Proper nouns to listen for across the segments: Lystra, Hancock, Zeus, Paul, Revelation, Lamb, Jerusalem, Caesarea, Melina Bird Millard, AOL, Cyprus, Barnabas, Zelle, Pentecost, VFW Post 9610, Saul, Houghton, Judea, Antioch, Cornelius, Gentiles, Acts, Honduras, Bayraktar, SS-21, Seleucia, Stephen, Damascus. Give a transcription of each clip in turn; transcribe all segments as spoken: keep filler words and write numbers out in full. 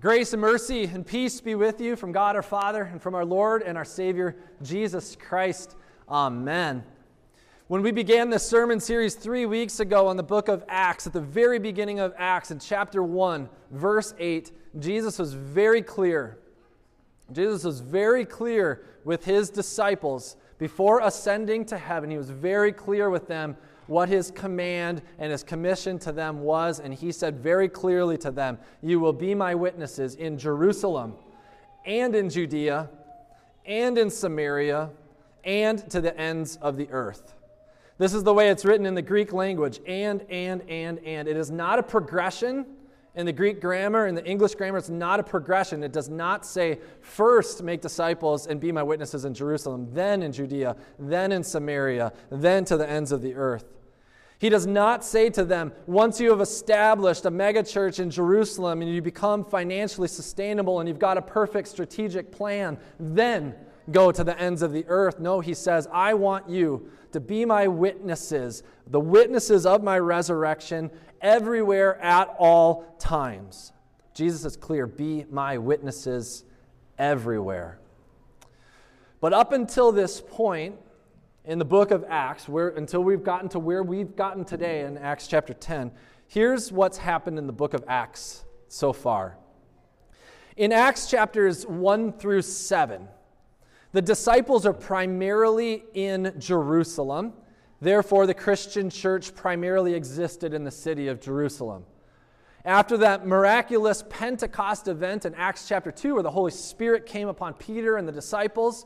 Grace and mercy and peace be with you from God our Father and from our Lord and our Savior, Jesus Christ. Amen. When we began this sermon series three weeks ago on the book of Acts, at the very beginning of Acts, in chapter one, verse eight, Jesus was very clear. Jesus was very clear with his disciples before ascending to heaven. He was very clear with them what his command and his commission to them was, and he said very clearly to them, "You will be my witnesses in Jerusalem and in Judea and in Samaria and to the ends of the earth." This is the way it's written in the Greek language, and, and, and, and. It is not a progression in the Greek grammar. In the English grammar, it's not a progression. It does not say, first make disciples and be my witnesses in Jerusalem, then in Judea, then in Samaria, then to the ends of the earth. He does not say to them, once you have established a megachurch in Jerusalem and you become financially sustainable and you've got a perfect strategic plan, then go to the ends of the earth. No, he says, I want you to be my witnesses, the witnesses of my resurrection, everywhere at all times. Jesus is clear, be my witnesses everywhere. But up until this point, in the book of Acts, where, until we've gotten to where we've gotten today in Acts chapter ten, here's what's happened in the book of Acts so far. In Acts chapters one through seven, the disciples are primarily in Jerusalem. Therefore, the Christian church primarily existed in the city of Jerusalem. After that miraculous Pentecost event in Acts chapter two, where the Holy Spirit came upon Peter and the disciples,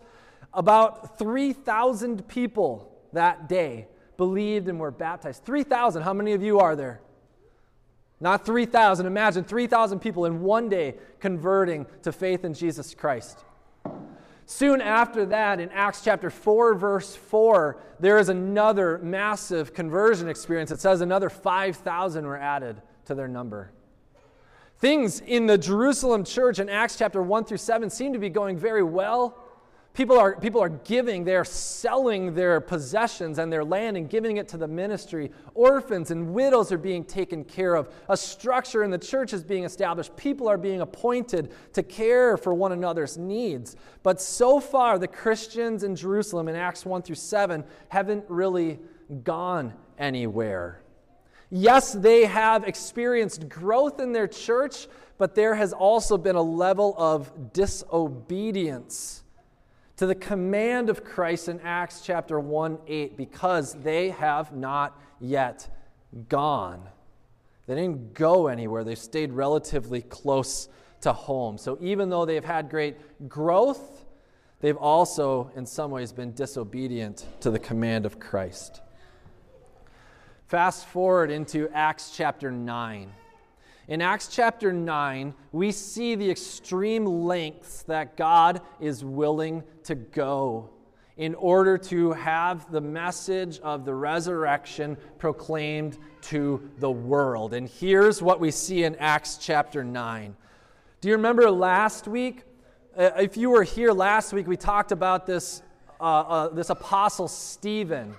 about three thousand people that day believed and were baptized. three thousand. How many of you are there? Not three thousand. Imagine three thousand people in one day converting to faith in Jesus Christ. Soon after that, in Acts chapter four, verse four, there is another massive conversion experience. It says another five thousand were added to their number. Things in the Jerusalem church in Acts chapter one through seven seem to be going very well. People are, people are giving, they are selling their possessions and their land and giving it to the ministry. Orphans and widows are being taken care of. A structure in the church is being established. People are being appointed to care for one another's needs. But so far, the Christians in Jerusalem in Acts one through seven haven't really gone anywhere. Yes, they have experienced growth in their church, but there has also been a level of disobedience to the command of Christ in Acts chapter one eight, because they have not yet gone. They didn't go anywhere. They've stayed relatively close to home. So even though they've had great growth, they've also in some ways been disobedient to the command of Christ. Fast forward into Acts chapter nine. In Acts chapter nine, we see the extreme lengths that God is willing to go in order to have the message of the resurrection proclaimed to the world. And here's what we see in Acts chapter nine. Do you remember last week? Uh, if you were here last week, we talked about this, uh, uh, this apostle Stephen.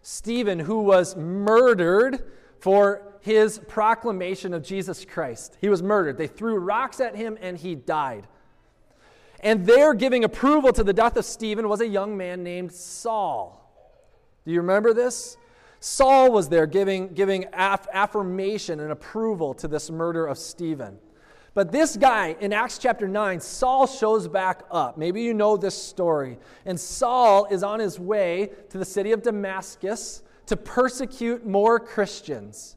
Stephen, who was murdered for his proclamation of Jesus Christ. He was murdered. They threw rocks at him and he died. And there, giving approval to the death of Stephen, was a young man named Saul. Do you remember this? Saul was there giving, giving aff- affirmation and approval to this murder of Stephen. But this guy, in Acts chapter nine, Saul shows back up. Maybe you know this story. And Saul is on his way to the city of Damascus to persecute more Christians.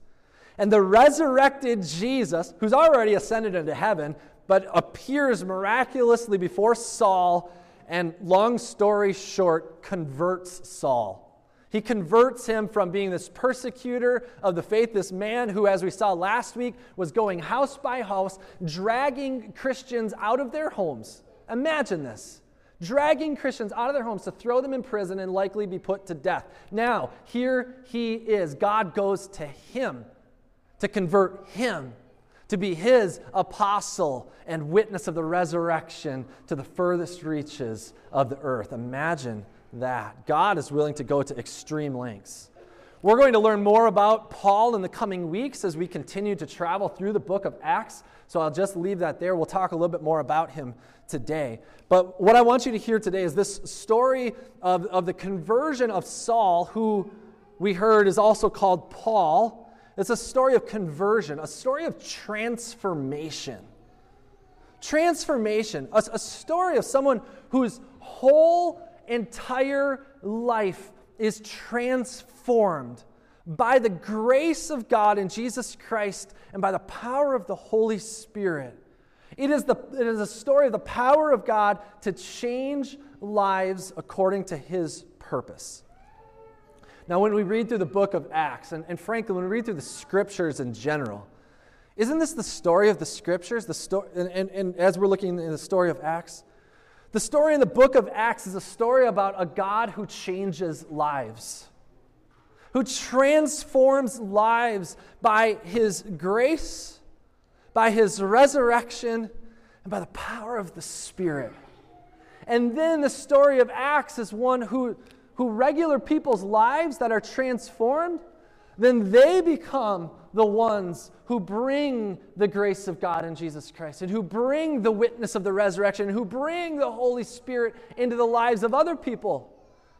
And the resurrected Jesus, who's already ascended into heaven, but appears miraculously before Saul, and long story short, converts Saul. He converts him from being this persecutor of the faith, this man who, as we saw last week, was going house by house, dragging Christians out of their homes. Imagine this. Dragging Christians out of their homes to throw them in prison and likely be put to death. Now, here he is. God goes to him to convert him, to be his apostle and witness of the resurrection to the furthest reaches of the earth. Imagine that. God is willing to go to extreme lengths. We're going to learn more about Paul in the coming weeks as we continue to travel through the book of Acts, so I'll just leave that there. We'll talk a little bit more about him today. But what I want you to hear today is this story of, of the conversion of Saul, who we heard is also called Paul. It's a story of conversion, a story of transformation. Transformation, a, a story of someone whose whole entire life is transformed by the grace of God in Jesus Christ and by the power of the Holy Spirit. It is the it is a story of the power of God to change lives according to His purpose. Now, when we read through the book of Acts, and, and frankly, when we read through the Scriptures in general, isn't this the story of the Scriptures? The story, and, and, and as we're looking in the story of Acts, the story in the book of Acts is a story about a God who changes lives, who transforms lives by His grace, by His resurrection, and by the power of the Spirit. And then the story of Acts is one who, who regular people's lives that are transformed, then they become the ones who bring the grace of God in Jesus Christ and who bring the witness of the resurrection, who bring the Holy Spirit into the lives of other people,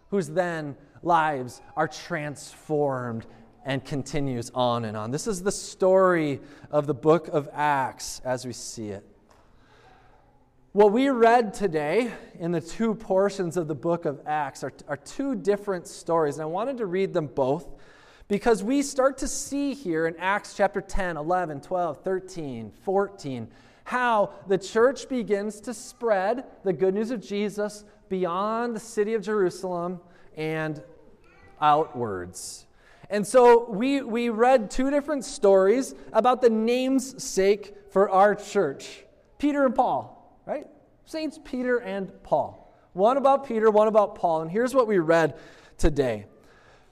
whose then lives are transformed and continues on and on. This is the story of the book of Acts as we see it. What we read today in the two portions of the book of Acts are, are two different stories, and I wanted to read them both, because we start to see here in Acts chapter ten, eleven, twelve, thirteen, fourteen, how the church begins to spread the good news of Jesus beyond the city of Jerusalem and outwards. And so we, we read two different stories about the namesake for our church, Peter and Paul, right? Saints Peter and Paul. One about Peter, one about Paul. And here's what we read today.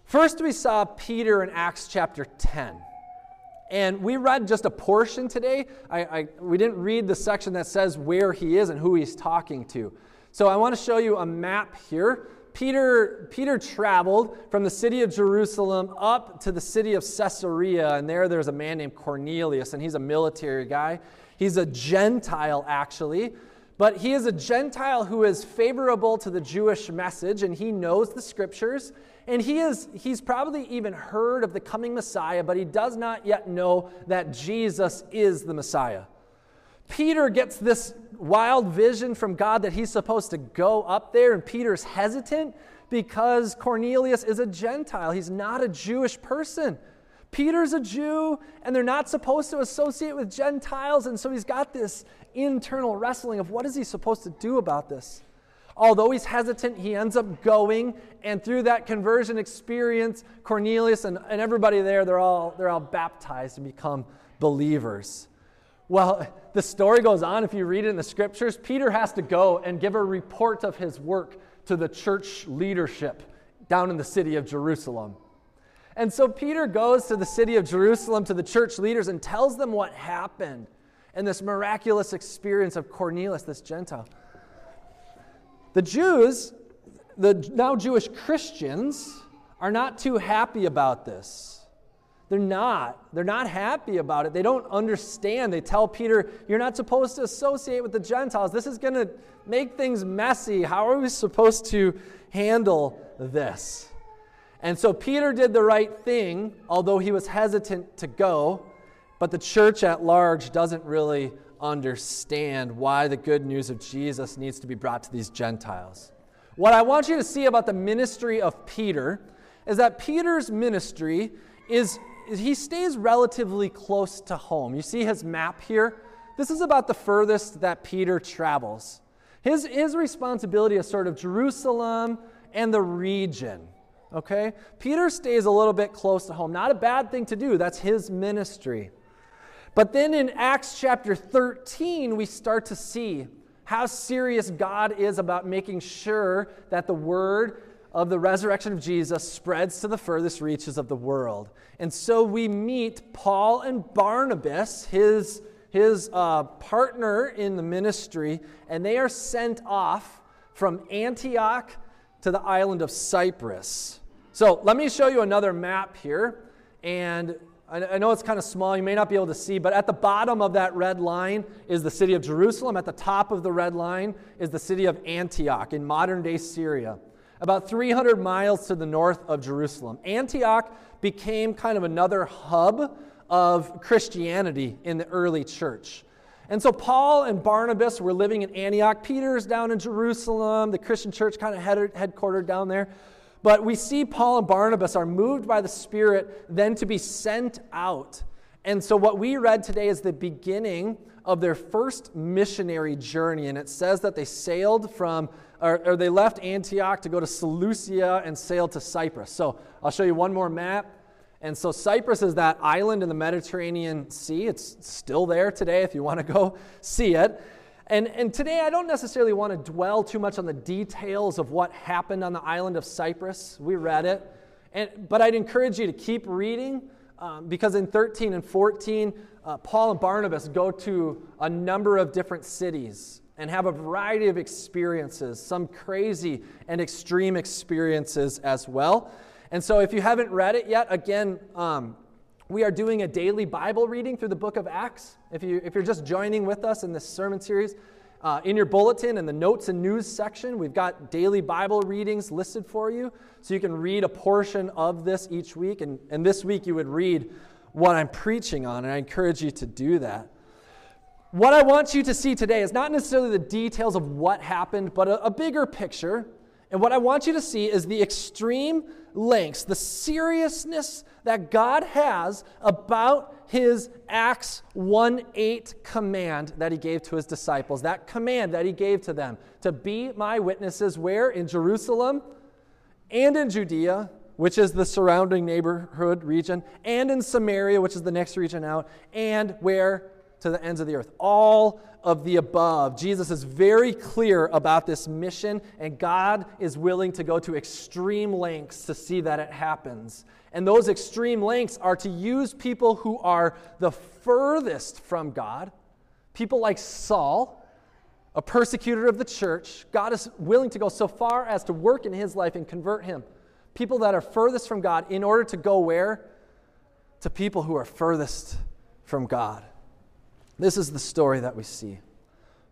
First, we saw Peter in Acts chapter ten, and we read just a portion today. I, I, we didn't read the section that says where he is and who he's talking to. So I want to show you a map here. Peter, Peter traveled from the city of Jerusalem up to the city of Caesarea, and there there's a man named Cornelius, and he's a military guy. He's a Gentile, actually. But he is a Gentile who is favorable to the Jewish message, and he knows the Scriptures, and he is he's probably even heard of the coming Messiah, but he does not yet know that Jesus is the Messiah. Peter gets this wild vision from God that he's supposed to go up there, and Peter's hesitant because Cornelius is a Gentile. He's not a Jewish person. Peter's a Jew, and they're not supposed to associate with Gentiles, and so he's got this internal wrestling of what is he supposed to do about this. Although he's hesitant, he ends up going, and through that conversion experience, Cornelius and, and everybody there, they're all, they're all baptized and become believers. Well, the story goes on. If you read it in the Scriptures, Peter has to go and give a report of his work to the church leadership down in the city of Jerusalem. And so Peter goes to the city of Jerusalem, to the church leaders, and tells them what happened and this miraculous experience of Cornelius, this Gentile. The Jews, the now Jewish Christians, are not too happy about this. They're not. They're not happy about it. They don't understand. They tell Peter, you're not supposed to associate with the Gentiles. This is going to make things messy. How are we supposed to handle this? And so Peter did the right thing, although he was hesitant to go, but the church at large doesn't really understand why the good news of Jesus needs to be brought to these Gentiles. What I want you to see about the ministry of Peter is that Peter's ministry is, he stays relatively close to home. You see his map here? This is about the furthest that Peter travels. His, his responsibility is sort of Jerusalem and the region. Okay? Peter stays a little bit close to home. Not a bad thing to do. That's his ministry. But then in Acts chapter thirteen, we start to see how serious God is about making sure that the word of the resurrection of Jesus spreads to the furthest reaches of the world. And so we meet Paul and Barnabas, his, his uh, partner in the ministry, and they are sent off from Antioch to the island of Cyprus. So let me show you another map here. And I know it's kind of small. You may not be able to see, but at the bottom of that red line is the city of Jerusalem. At the top of the red line is the city of Antioch in modern-day Syria, about three hundred miles to the north of Jerusalem. Antioch became kind of another hub of Christianity in the early church. And so Paul and Barnabas were living in Antioch. Peter's down in Jerusalem. The Christian church kind of headquartered down there. But we see Paul and Barnabas are moved by the Spirit then to be sent out. And so what we read today is the beginning of their first missionary journey. And it says that they sailed from, or, or they left Antioch to go to Seleucia and sailed to Cyprus. So I'll show you one more map. And so Cyprus is that island in the Mediterranean Sea. It's still there today if you want to go see it. And, and today I don't necessarily want to dwell too much on the details of what happened on the island of Cyprus. We read it. And, but I'd encourage you to keep reading um, because in thirteen and fourteen, uh, Paul and Barnabas go to a number of different cities and have a variety of experiences, some crazy and extreme experiences as well. And so if you haven't read it yet, again, um, we are doing a daily Bible reading through the book of Acts. If, you, if you're just joining with us in this sermon series, uh, in your bulletin, in the notes and news section, we've got daily Bible readings listed for you. So you can read a portion of this each week. And, and this week you would read what I'm preaching on, and I encourage you to do that. What I want you to see today is not necessarily the details of what happened, but a, a bigger picture. And what I want you to see is the extreme lengths, the seriousness that God has about his Acts one eight command that he gave to his disciples, that command that he gave to them to be my witnesses where? In Jerusalem and in Judea, which is the surrounding neighborhood region, and in Samaria, which is the next region out, and where? To the ends of the earth. All of the above. Jesus is very clear about this mission, and God is willing to go to extreme lengths to see that it happens. And those extreme lengths are to use people who are the furthest from God, people like Saul, a persecutor of the church. God is willing to go so far as to work in his life and convert him. People that are furthest from God in order to go where? To people who are furthest from God. This is the story that we see.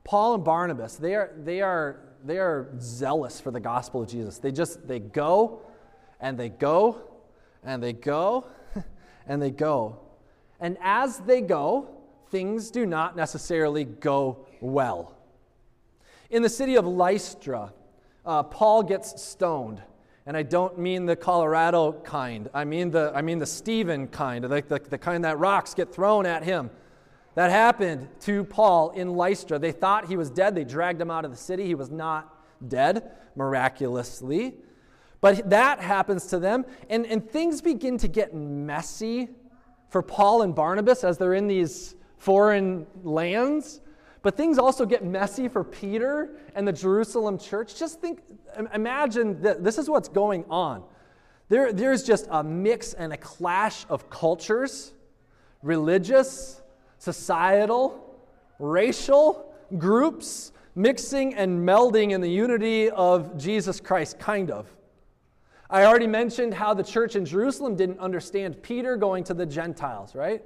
Paul and Barnabas, they are, they are, they are zealous for the gospel of Jesus. They just, they go, and they go, and they go, and they go. And as they go, things do not necessarily go well. In the city of Lystra, uh, Paul gets stoned. And I don't mean the Colorado kind. I mean the, I mean the Stephen kind, like the, the kind that rocks get thrown at him. That happened to Paul in Lystra. They thought he was dead. They dragged him out of the city. He was not dead, miraculously. But that happens to them. And, and things begin to get messy for Paul and Barnabas as they're in these foreign lands. But things also get messy for Peter and the Jerusalem church. Just think, imagine that this is what's going on. There, there's just a mix and a clash of cultures, religious, societal, racial groups mixing and melding in the unity of Jesus Christ, kind of. I already mentioned how the church in Jerusalem didn't understand Peter going to the Gentiles, right?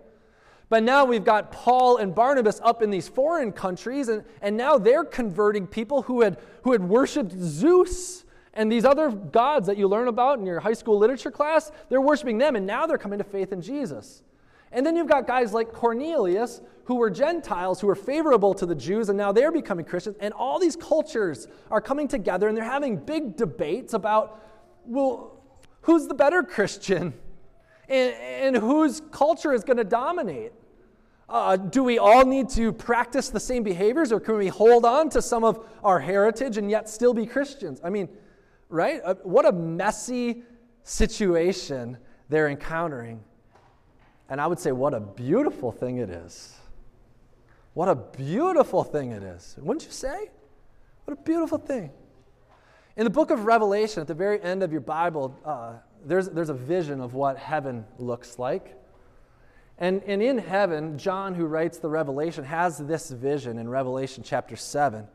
But now we've got Paul and Barnabas up in these foreign countries, and, and now they're converting people who had, who had worshipped Zeus and these other gods that you learn about in your high school literature class. They're worshiping them, and now they're coming to faith in Jesus. And then you've got guys like Cornelius, who were Gentiles, who were favorable to the Jews, and now they're becoming Christians. And all these cultures are coming together, and they're having big debates about, well, who's the better Christian? And, and whose culture is going to dominate? Uh, do we all need to practice the same behaviors, or can we hold on to some of our heritage and yet still be Christians? I mean, right? Uh, what a messy situation they're encountering. And I would say, what a beautiful thing it is. What a beautiful thing it is. Wouldn't you say? What a beautiful thing. In the book of Revelation, at the very end of your Bible, uh, there's, there's a vision of what heaven looks like. And, and in heaven, John, who writes the Revelation, has this vision in Revelation chapter seven.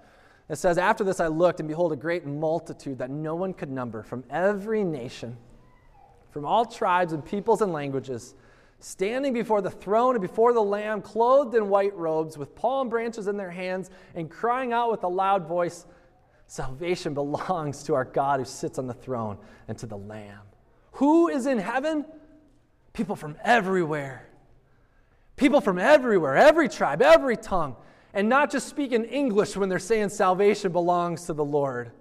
It says, "After this I looked, and behold, a great multitude that no one could number from every nation, from all tribes and peoples and languages, standing before the throne and before the Lamb, clothed in white robes, with palm branches in their hands, and crying out with a loud voice, "Salvation belongs to our God who sits on the throne and to the Lamb." Who is in heaven? People from everywhere. People from everywhere, every tribe, every tongue, and not just speaking English when they're saying salvation belongs to the Lord.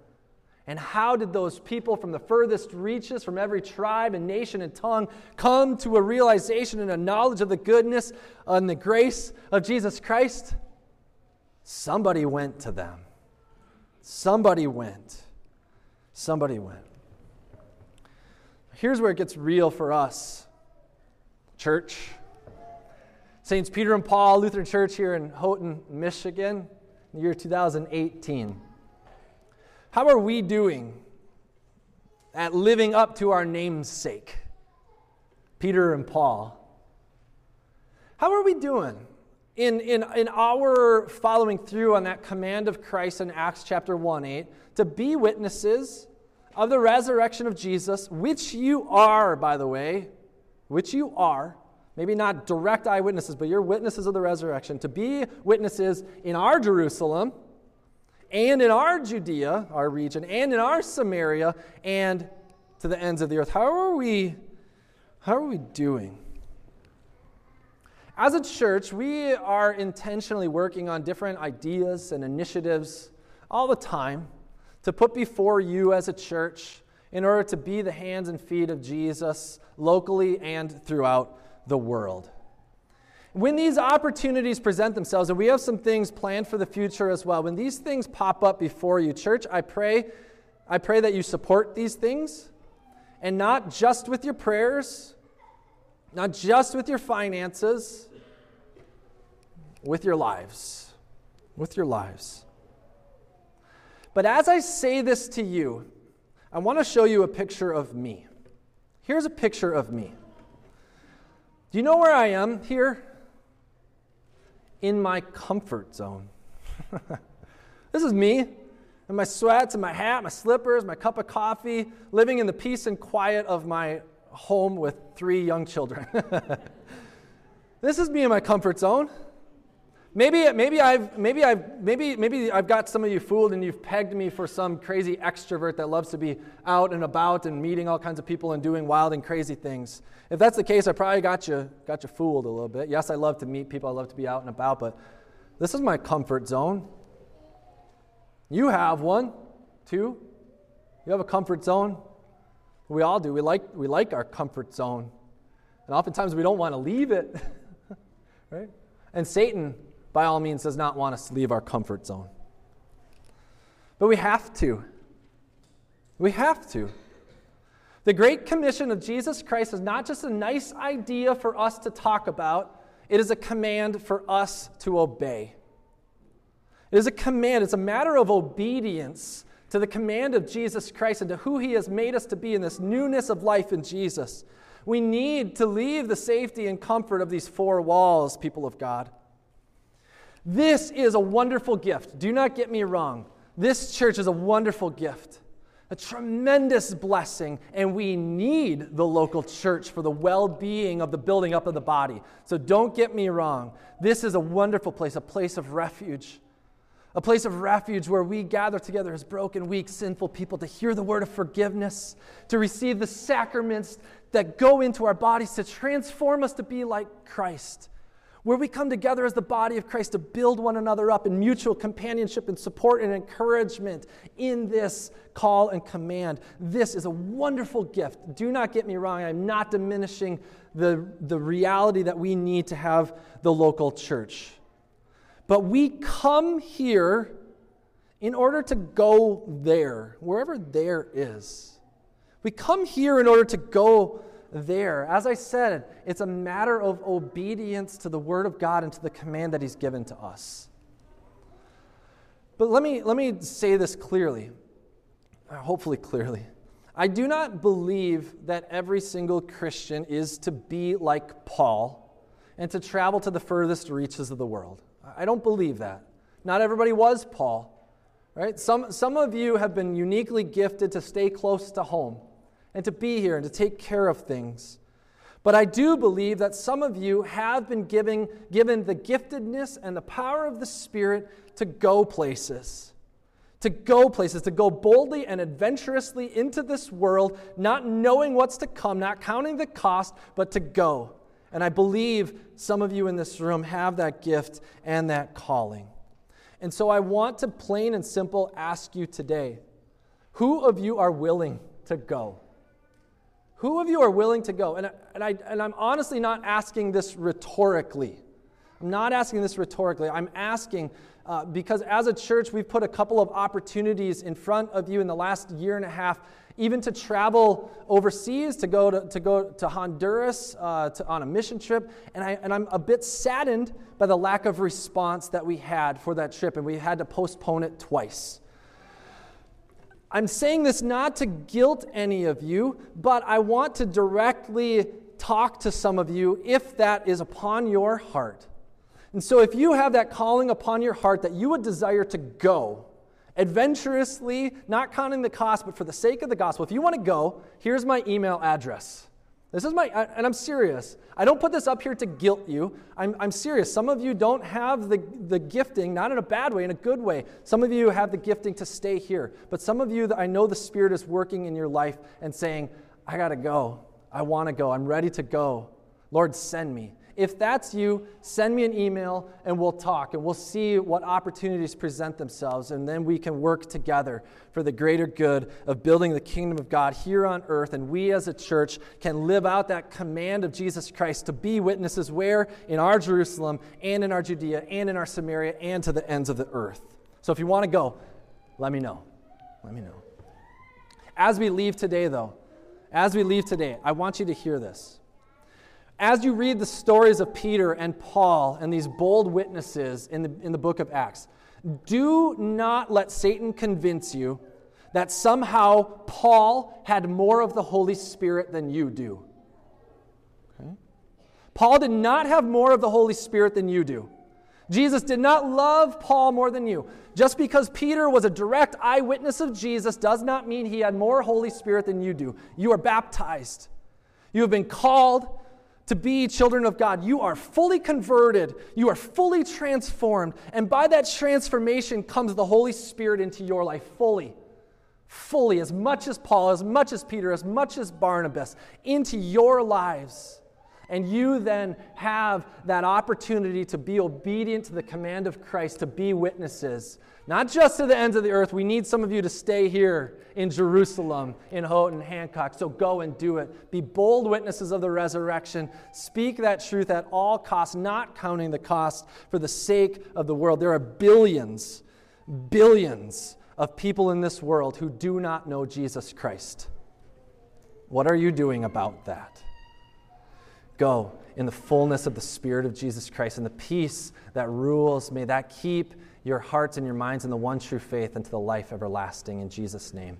And how did those people from the furthest reaches, from every tribe and nation and tongue, come to a realization and a knowledge of the goodness and the grace of Jesus Christ? Somebody went to them. Somebody went. Somebody went. Here's where it gets real for us, church. Saints Peter and Paul, Lutheran Church here in Houghton, Michigan, in the year two thousand eighteen. How are we doing at living up to our namesake, Peter and Paul? How are we doing in, in, in our following through on that command of Christ in Acts chapter one eight to be witnesses of the resurrection of Jesus, which you are, by the way, which you are, maybe not direct eyewitnesses, but you're witnesses of the resurrection, to be witnesses in our Jerusalem, and in our Judea, our region, and in our Samaria, and to the ends of the earth. How are we, how are we doing? As a church, we are intentionally working on different ideas and initiatives all the time to put before you as a church in order to be the hands and feet of Jesus locally and throughout the world. When these opportunities present themselves, and we have some things planned for the future as well, when these things pop up before you, church, I pray, I pray that you support these things, and not just with your prayers, not just with your finances, with your lives, with your lives. But as I say this to you, I want to show you a picture of me. Here's a picture of me. Do you know where I am here? In my comfort zone. This is me, and my sweats, and my hat, my slippers, my cup of coffee, living in the peace and quiet of my home with three young children. This is me in my comfort zone. Maybe, maybe I've, maybe I've, maybe, maybe I've got some of you fooled, and you've pegged me for some crazy extrovert that loves to be out and about and meeting all kinds of people and doing wild and crazy things. If that's the case, I probably got you, got you fooled a little bit. Yes, I love to meet people. I love to be out and about, but this is my comfort zone. You have one, two. You have a comfort zone. We all do. We like, we like our comfort zone, and oftentimes we don't want to leave it, right? And Satan, by all means, does not want us to leave our comfort zone. But we have to. We have to. The Great Commission of Jesus Christ is not just a nice idea for us to talk about. It is a command for us to obey. It is a command. It's a matter of obedience to the command of Jesus Christ and to who he has made us to be in this newness of life in Jesus. We need to leave the safety and comfort of these four walls, people of God. This is a wonderful gift. Do not get me wrong. This church is a wonderful gift, a tremendous blessing, and we need the local church for the well-being of the building up of the body. So don't get me wrong. This is a wonderful place, a place of refuge, a place of refuge where we gather together as broken, weak, sinful people to hear the word of forgiveness, to receive the sacraments that go into our bodies to transform us to be like Christ, where we come together as the body of Christ to build one another up in mutual companionship and support and encouragement in this call and command. This is a wonderful gift. Do not get me wrong. I'm not diminishing the, the reality that we need to have the local church. But we come here in order to go there, wherever there is. We come here in order to go there. As I said, it's a matter of obedience to the Word of God and to the command that He's given to us. But let me, let me say this clearly, hopefully clearly. I do not believe that every single Christian is to be like Paul and to travel to the furthest reaches of the world. I don't believe that. Not everybody was Paul, right? Some, some of you have been uniquely gifted to stay close to home and to be here and to take care of things. But I do believe that some of you have been giving, given the giftedness and the power of the Spirit to go places, to go places, to go boldly and adventurously into this world, not knowing what's to come, not counting the cost, but to go. And I believe some of you in this room have that gift and that calling. And so I want to plain and simple ask you today, who of you are willing to go? Who of you are willing to go? And, and, I, and I'm honestly not asking this rhetorically. I'm not asking this rhetorically. I'm asking uh, because as a church, we've put a couple of opportunities in front of you in the last year and a half, even to travel overseas, to go to, to, go to Honduras uh, to, on a mission trip. And, I, and I'm a bit saddened by the lack of response that we had for that trip, and we had to postpone it twice. I'm saying this not to guilt any of you, but I want to directly talk to some of you if that is upon your heart. And so if you have that calling upon your heart that you would desire to go adventurously, not counting the cost, but for the sake of the gospel, if you want to go, here's my email address. This is my, and I'm serious. I don't put this up here to guilt you. I'm, I'm serious. Some of you don't have the, the gifting, not in a bad way, in a good way. Some of you have the gifting to stay here. But some of you, I know the Spirit is working in your life and saying, I got to go. I want to go. I'm ready to go. Lord, send me. If that's you, send me an email and we'll talk and we'll see what opportunities present themselves, and then we can work together for the greater good of building the kingdom of God here on earth, and we as a church can live out that command of Jesus Christ to be witnesses where? In our Jerusalem and in our Judea and in our Samaria and to the ends of the earth. So if you want to go, let me know. Let me know. As we leave today though, as we leave today, I want you to hear this. As you read the stories of Peter and Paul and these bold witnesses in the, in the book of Acts, do not let Satan convince you that somehow Paul had more of the Holy Spirit than you do. Okay? Paul did not have more of the Holy Spirit than you do. Jesus did not love Paul more than you. Just because Peter was a direct eyewitness of Jesus does not mean he had more Holy Spirit than you do. You are baptized. You have been called to be children of God. You are fully converted. You are fully transformed. And by that transformation comes the Holy Spirit into your life fully. Fully, as much as Paul, as much as Peter, as much as Barnabas, into your lives. And you then have that opportunity to be obedient to the command of Christ, to be witnesses. Not just to the ends of the earth. We need some of you to stay here in Jerusalem, in Houghton, Hancock. So go and do it. Be bold witnesses of the resurrection. Speak that truth at all costs, not counting the cost, for the sake of the world. There are billions, billions of people in this world who do not know Jesus Christ. What are you doing about that? Go in the fullness of the Spirit of Jesus Christ and the peace that rules. May that keep your hearts and your minds in the one true faith unto the life everlasting. In Jesus' name,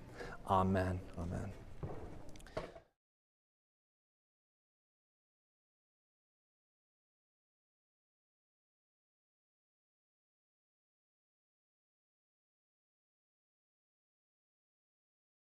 amen. Amen.